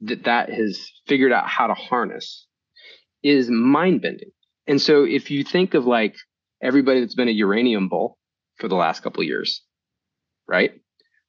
that that has figured out how to harness is mind-bending. And so if you think of like everybody that's been a uranium bull for the last couple of years, right?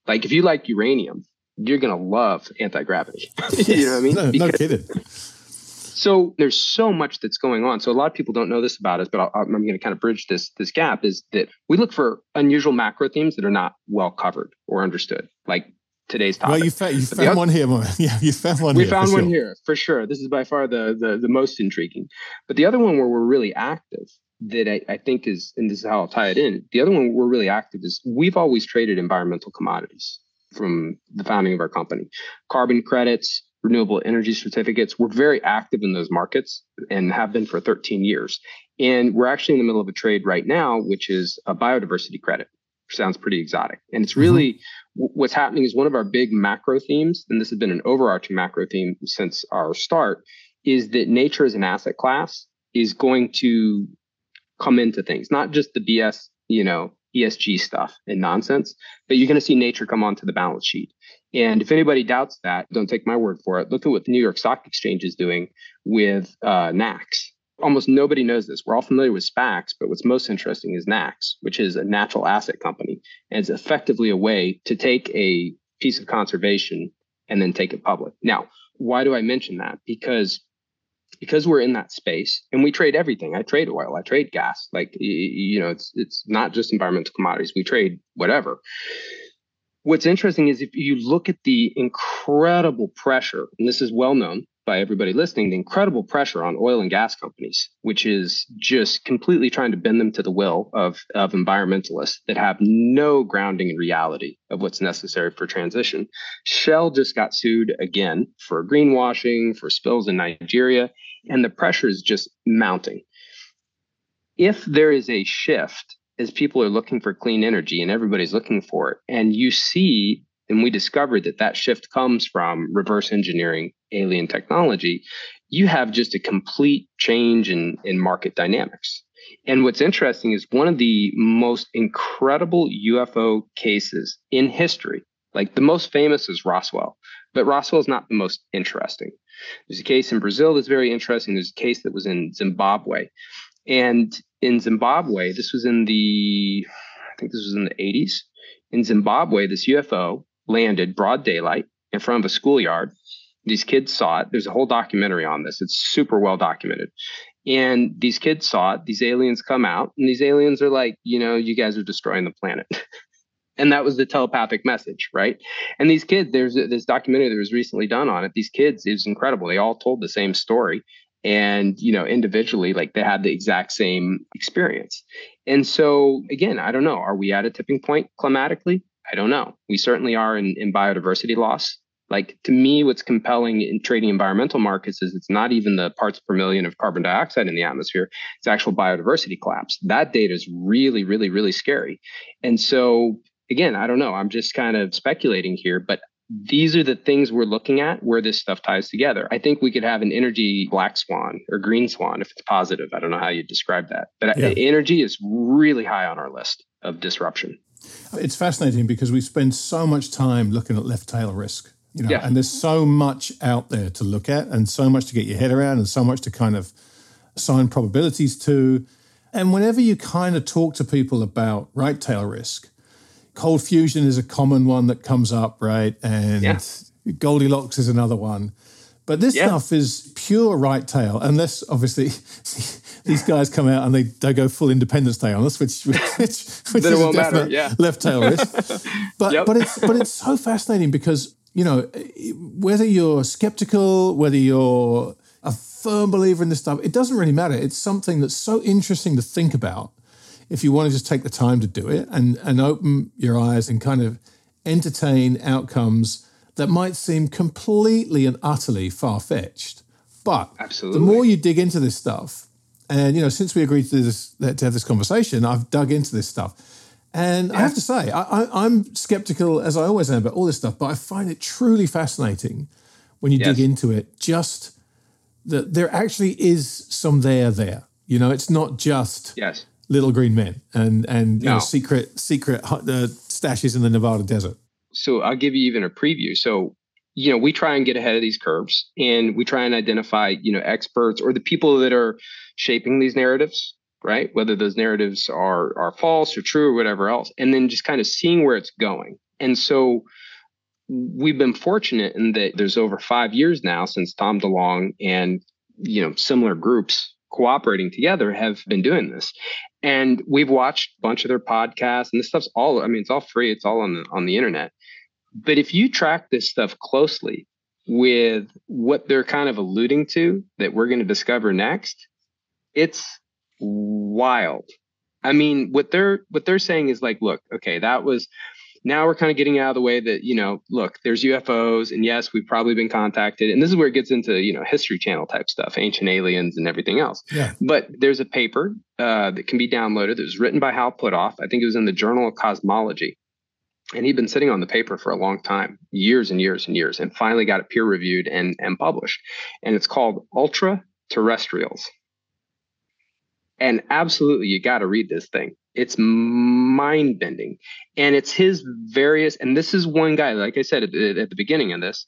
Like if you like uranium, you're going to love anti-gravity. You know what I mean? No, no kidding. So there's so much that's going on. So a lot of people don't know this about us, but I'm going to kind of bridge this gap, is that we look for unusual macro themes that are not well covered or understood, like today's topic. Well, you found one here, man. Yeah, you found one. We found one here for sure. This is by far the most intriguing. But the other one where we're really active that I think is, and this is how I'll tie it in, the other one we're really active is we've always traded environmental commodities from the founding of our company. Carbon credits, renewable energy certificates. We're very active in those markets and have been for 13 years. And we're actually in the middle of a trade right now, which is a biodiversity credit. Sounds pretty exotic. And it's really what's happening is one of our big macro themes, and this has been an overarching macro theme since our start, is that nature as an asset class is going to come into things, not just the BS, ESG stuff and nonsense, but you're going to see nature come onto the balance sheet. And if anybody doubts that, don't take my word for it. Look at what the New York Stock Exchange is doing with NACs. Almost nobody knows this. We're all familiar with SPACs, but what's most interesting is NACs, which is a natural asset company. And it's effectively a way to take a piece of conservation and then take it public. Now, why do I mention that? Because we're in that space and we trade everything. I trade oil, I trade gas. Like, it's not just environmental commodities. We trade whatever. What's interesting is if you look at the incredible pressure, and this is well known by everybody listening, the incredible pressure on oil and gas companies, which is just completely trying to bend them to the will of environmentalists that have no grounding in reality of what's necessary for transition. Shell just got sued again for greenwashing, for spills in Nigeria, and the pressure is just mounting. If there is a shift, as people are looking for clean energy and everybody's looking for it. And you see, and we discovered that shift comes from reverse engineering alien technology. You have just a complete change in market dynamics. And what's interesting is one of the most incredible UFO cases in history, like the most famous is Roswell, but Roswell is not the most interesting. There's a case in Brazil that's very interesting. There's a case that was in Zimbabwe. And in Zimbabwe, this was in the 80s. In Zimbabwe, this UFO landed broad daylight in front of a schoolyard. These kids saw it. There's a whole documentary on this. It's super well documented. And these kids saw it. These aliens come out, and these aliens are like, you guys are destroying the planet. And that was the telepathic message, right? And these kids, there's this documentary that was recently done on it. These kids, it was incredible. They all told the same story. And, individually, like they had the exact same experience. And so, again, I don't know. Are we at a tipping point climatically? I don't know. We certainly are in biodiversity loss. Like, to me, what's compelling in trading environmental markets is it's not even the parts per million of carbon dioxide in the atmosphere. It's actual biodiversity collapse. That data is really, really, really scary. And so, again, I don't know. I'm just kind of speculating here, but these are the things we're looking at where this stuff ties together. I think we could have an energy black swan or green swan if it's positive. I don't know how you describe that. But yeah. Energy is really high on our list of disruption. It's fascinating because we spend so much time looking at left tail risk, yeah. And there's so much out there to look at and so much to get your head around and so much to kind of assign probabilities to. And whenever you kind of talk to people about right tail risk, cold fusion is a common one that comes up, right? And Goldilocks is another one. But this stuff is pure right tail, unless obviously these guys come out and they go full Independence Day on us, which is a definite left tail risk. But but it's so fascinating because whether you're skeptical, whether you're a firm believer in this stuff, it doesn't really matter. It's something that's so interesting to think about. If you want to just take the time to do it and open your eyes and kind of entertain outcomes that might seem completely and utterly far-fetched. But absolutely. The more you dig into this stuff, and, since we agreed to have this conversation, I've dug into this stuff. And I have to say, I'm skeptical, as I always am, about all this stuff, but I find it truly fascinating when you dig into it, just that there actually is some there. It's not just... little green men and no. Secret stashes in the Nevada desert? So I'll give you even a preview. So, you know, we try and get ahead of these curves, and we try and identify, you know, experts or the people that are shaping these narratives, right? Whether those narratives are false or true or whatever else, and then just kind of seeing where it's going. And so we've been fortunate in that there's over 5 years now since Tom DeLonge and, you know, similar groups cooperating together have been doing this. And we've watched a bunch of their podcasts, and this stuff's all, I mean, it's all free. It's all on the internet. But if you track this stuff closely with what they're kind of alluding to that we're going to discover next, it's wild. I mean, what they're saying is like, look, okay, that was, now we're kind of getting out of the way that, you know, look, there's UFOs, and yes, we've probably been contacted. And this is where it gets into, you know, History Channel type stuff, ancient aliens and everything else. Yeah. But there's a paper that can be downloaded that was written by Hal Puthoff. I think it was in the Journal of Cosmology. And he'd been sitting on the paper for a long time, years and years and years, and finally got it peer reviewed and published. And it's called Ultra Terrestrials. And absolutely, you got to read this thing. It's mind bending. And it's his various, and this is one guy, like I said at the beginning of this,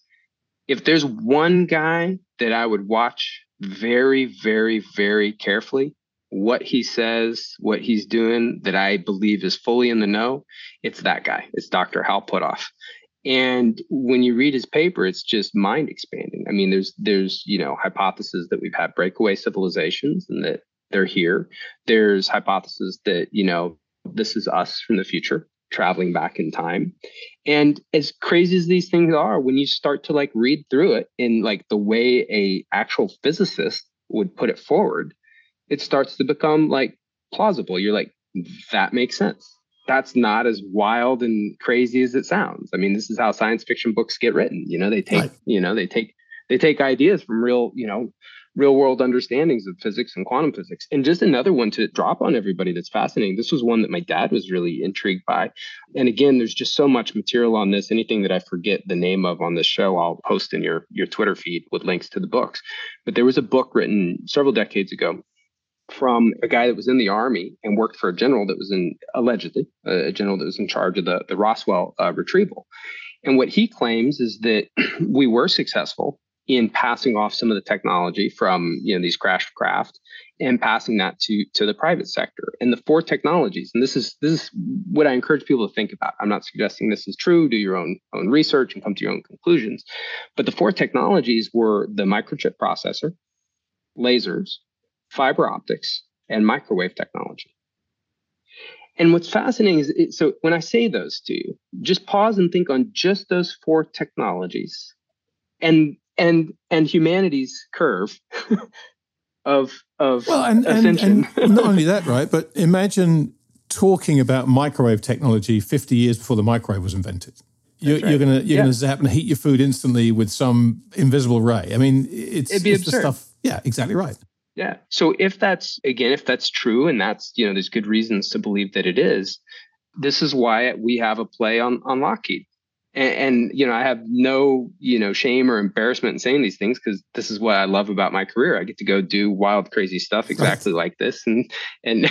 if there's one guy that I would watch very, very, very carefully, what he says, what he's doing, that I believe is fully in the know, it's that guy. It's Dr. Hal Puthoff. And when you read his paper, it's just mind expanding. I mean, there's, you know, hypotheses that we've had breakaway civilizations and that they're here. There's hypotheses that, you know, this is us from the future traveling back in time. And as crazy as these things are, when you start to like read through it in like the way a actual physicist would put it forward, it starts to become like plausible. You're like, that makes sense. That's not as wild and crazy as it sounds. I mean, this is how science fiction books get written. You know, they take, right. You know, they take ideas from real, you know, real world understandings of physics and quantum physics. And just another one to drop on everybody that's fascinating. This was one that my dad was really intrigued by. And again, there's just so much material on this. Anything that I forget the name of on this show, I'll post in your Twitter feed with links to the books. But there was a book written several decades ago from a guy that was in the Army and worked for a general that was in, allegedly, a general that was in charge of the Roswell retrieval. And what he claims is that we were successful in passing off some of the technology from, you know, these crashed craft and passing that to the private sector. And the four technologies, and this is what I encourage people to think about. I'm not suggesting this is true. Do your own research and come to your own conclusions. But the four technologies were the microchip processor, lasers, fiber optics, and microwave technology. And what's fascinating is, so when I say those to you, just pause and think on just those four technologies and humanity's curve of well, and, ascension. And not only that, right, but imagine talking about microwave technology 50 years before the microwave was invented. You're going to zap and heat your food instantly with some invisible ray. I mean, it's the stuff. Yeah, exactly right. Yeah. So if that's true, and that's, you know, there's good reasons to believe that it is, this is why we have a play on Lockheed. And, you know, I have no, you know, shame or embarrassment in saying these things, because this is what I love about my career. I get to go do wild, crazy stuff exactly like this and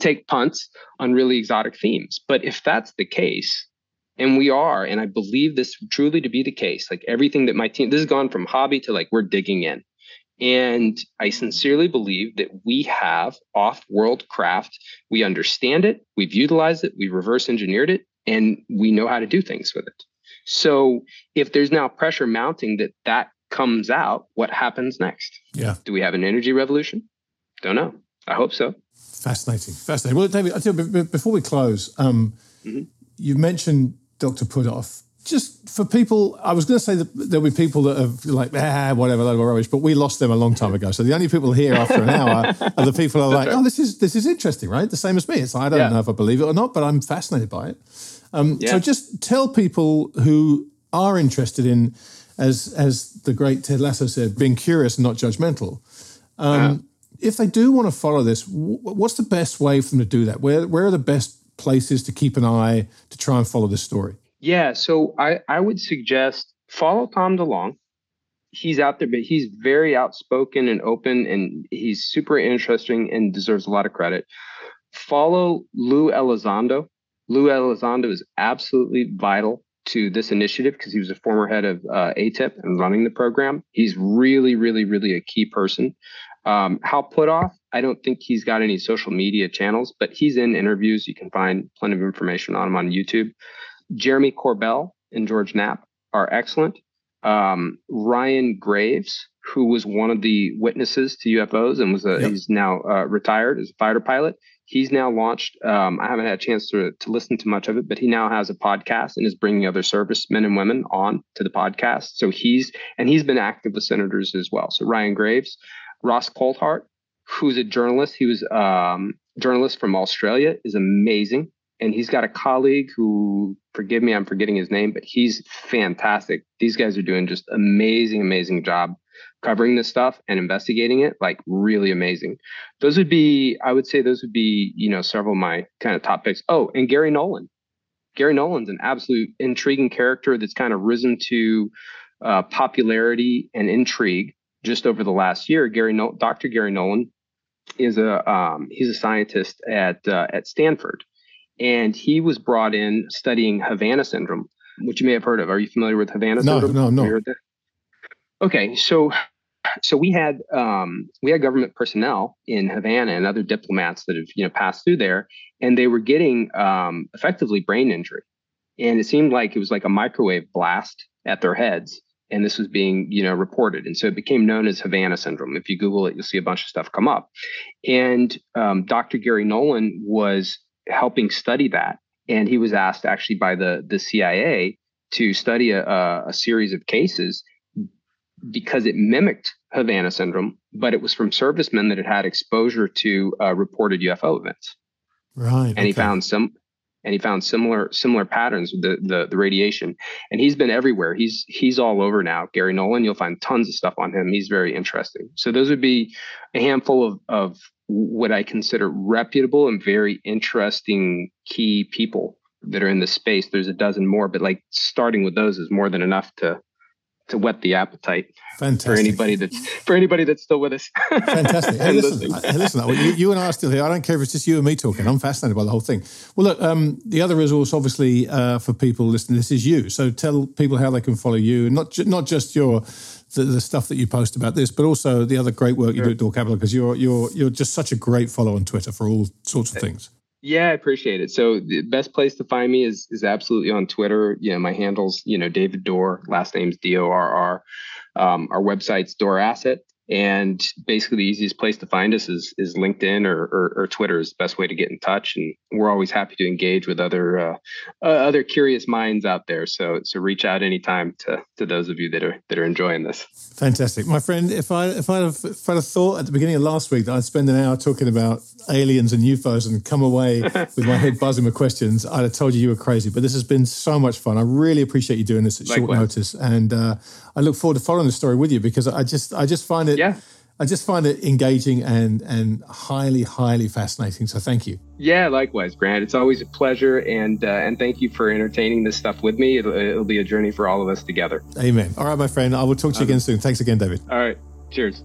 take punts on really exotic themes. But if that's the case, and we are, and I believe this truly to be the case, like everything that my team, this has gone from hobby to like, we're digging in. And I sincerely believe that we have off-world craft. We understand it. We've utilized it. We reverse engineered it. And we know how to do things with it. So if there's now pressure mounting that comes out, what happens next? Yeah. Do we have an energy revolution? Don't know. I hope so. Fascinating. Well, David, I tell you, before we close, you mentioned Dr. Puthoff. Just for people, I was going to say that there'll be people that are like, whatever, load of rubbish, but we lost them a long time ago. So the only people here after an hour are the people who are like, oh, this is interesting, right? The same as me. It's like, I don't know if I believe it or not, but I'm fascinated by it. So just tell people who are interested in, as the great Ted Lasso said, being curious and not judgmental. If they do want to follow this, what's the best way for them to do that? Where are the best places to keep an eye to try and follow this story? Yeah, so I would suggest follow Tom DeLonge. He's out there, but he's very outspoken and open, and he's super interesting and deserves a lot of credit. Follow Lou Elizondo. Lou Elizondo is absolutely vital to this initiative because he was a former head of ATIP and running the program. He's really, really, really a key person. Hal Puthoff, I don't think he's got any social media channels, but he's in interviews. You can find plenty of information on him on YouTube. Jeremy Corbell and George Knapp are excellent. Ryan Graves, who was one of the witnesses to UFOs and was he's now retired as a fighter pilot. He's now launched, I haven't had a chance to listen to much of it, but he now has a podcast and is bringing other servicemen and women on to the podcast. So he's been active with senators as well. So Ryan Graves, Ross Coulthard, who's a journalist. He was a journalist from Australia, is amazing. And he's got a colleague who, forgive me, I'm forgetting his name, but he's fantastic. These guys are doing just amazing, amazing job covering this stuff and investigating it, like really amazing. Those would be, you know, several of my kind of top picks. Oh, and Gary Nolan. Gary Nolan's an absolute intriguing character that's kind of risen to popularity and intrigue just over the last year. Dr. Gary Nolan is he's a scientist at Stanford, and he was brought in studying Havana Syndrome, which you may have heard of. Are you familiar with Havana Syndrome? No. Have you heard that? Okay, so we had government personnel in Havana and other diplomats that have, you know, passed through there, and they were getting effectively brain injury, and it seemed like it was like a microwave blast at their heads, and this was being, you know, reported, and so it became known as Havana Syndrome. If you Google it, you'll see a bunch of stuff come up, and Dr. Gary Nolan was helping study that, and he was asked actually by the CIA to study a series of cases, because it mimicked Havana Syndrome, but it was from servicemen that had exposure to reported UFO events. Right. And okay. He found similar patterns with the radiation. And he's been everywhere. He's all over now. Gary Nolan, you'll find tons of stuff on him. He's very interesting. So those would be a handful of what I consider reputable and very interesting key people that are in this space. There's a dozen more, but like starting with those is more than enough to whet the appetite. Fantastic. for anybody that's still with us. Fantastic. Hey, listen, you and I are still here. I don't care if it's just you and me talking. I'm fascinated by the whole thing. Well, look, the other resource, obviously, for people listening, this is you. So tell people how they can follow you, and not just the stuff that you post about this, but also the other great work you do at Dorr Capital, because you're just such a great follow on Twitter for all sorts of things. Yeah, I appreciate it. So the best place to find me is absolutely on Twitter. You know, my handle's, you know, David Dorr, last name's Dorr. Our website's Dorr Asset. And basically the easiest place to find us is LinkedIn or Twitter is the best way to get in touch. And we're always happy to engage with other curious minds out there. So reach out anytime to those of you that are enjoying this. Fantastic. My friend, if I'd have thought at the beginning of last week that I'd spend an hour talking about aliens and UFOs and come away with my head buzzing with questions, I'd have told you were crazy. But this has been so much fun. I really appreciate you doing this at short notice. And I look forward to following the story with you, because I just find it, yeah, I just find it engaging and highly, highly fascinating. So thank you. Yeah, likewise, Grant. It's always a pleasure, and thank you for entertaining this stuff with me. It'll be a journey for all of us together. Amen. All right, my friend. I will talk to you again soon. Thanks again, David. All right. Cheers.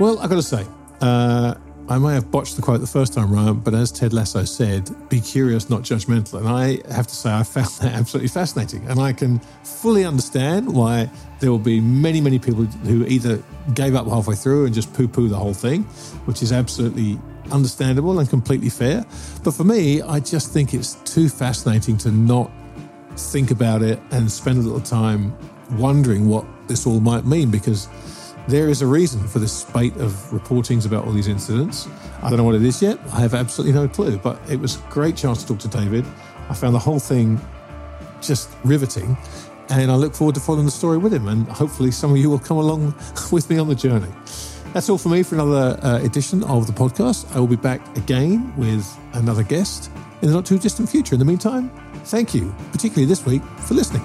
Well, I've got to say, I may have botched the quote the first time around, but as Ted Lasso said, be curious, not judgmental. And I have to say, I found that absolutely fascinating. And I can fully understand why there will be many, many people who either gave up halfway through and just poo-poo the whole thing, which is absolutely understandable and completely fair. But for me, I just think it's too fascinating to not think about it and spend a little time wondering what this all might mean, because there is a reason for this spate of reportings about all these incidents. I don't know what it is yet. I have absolutely no clue, but it was a great chance to talk to David. I found the whole thing just riveting, and I look forward to following the story with him, and hopefully some of you will come along with me on the journey. That's all for me for another edition of the podcast. I will be back again with another guest in the not-too-distant future. In the meantime, thank you, particularly this week, for listening.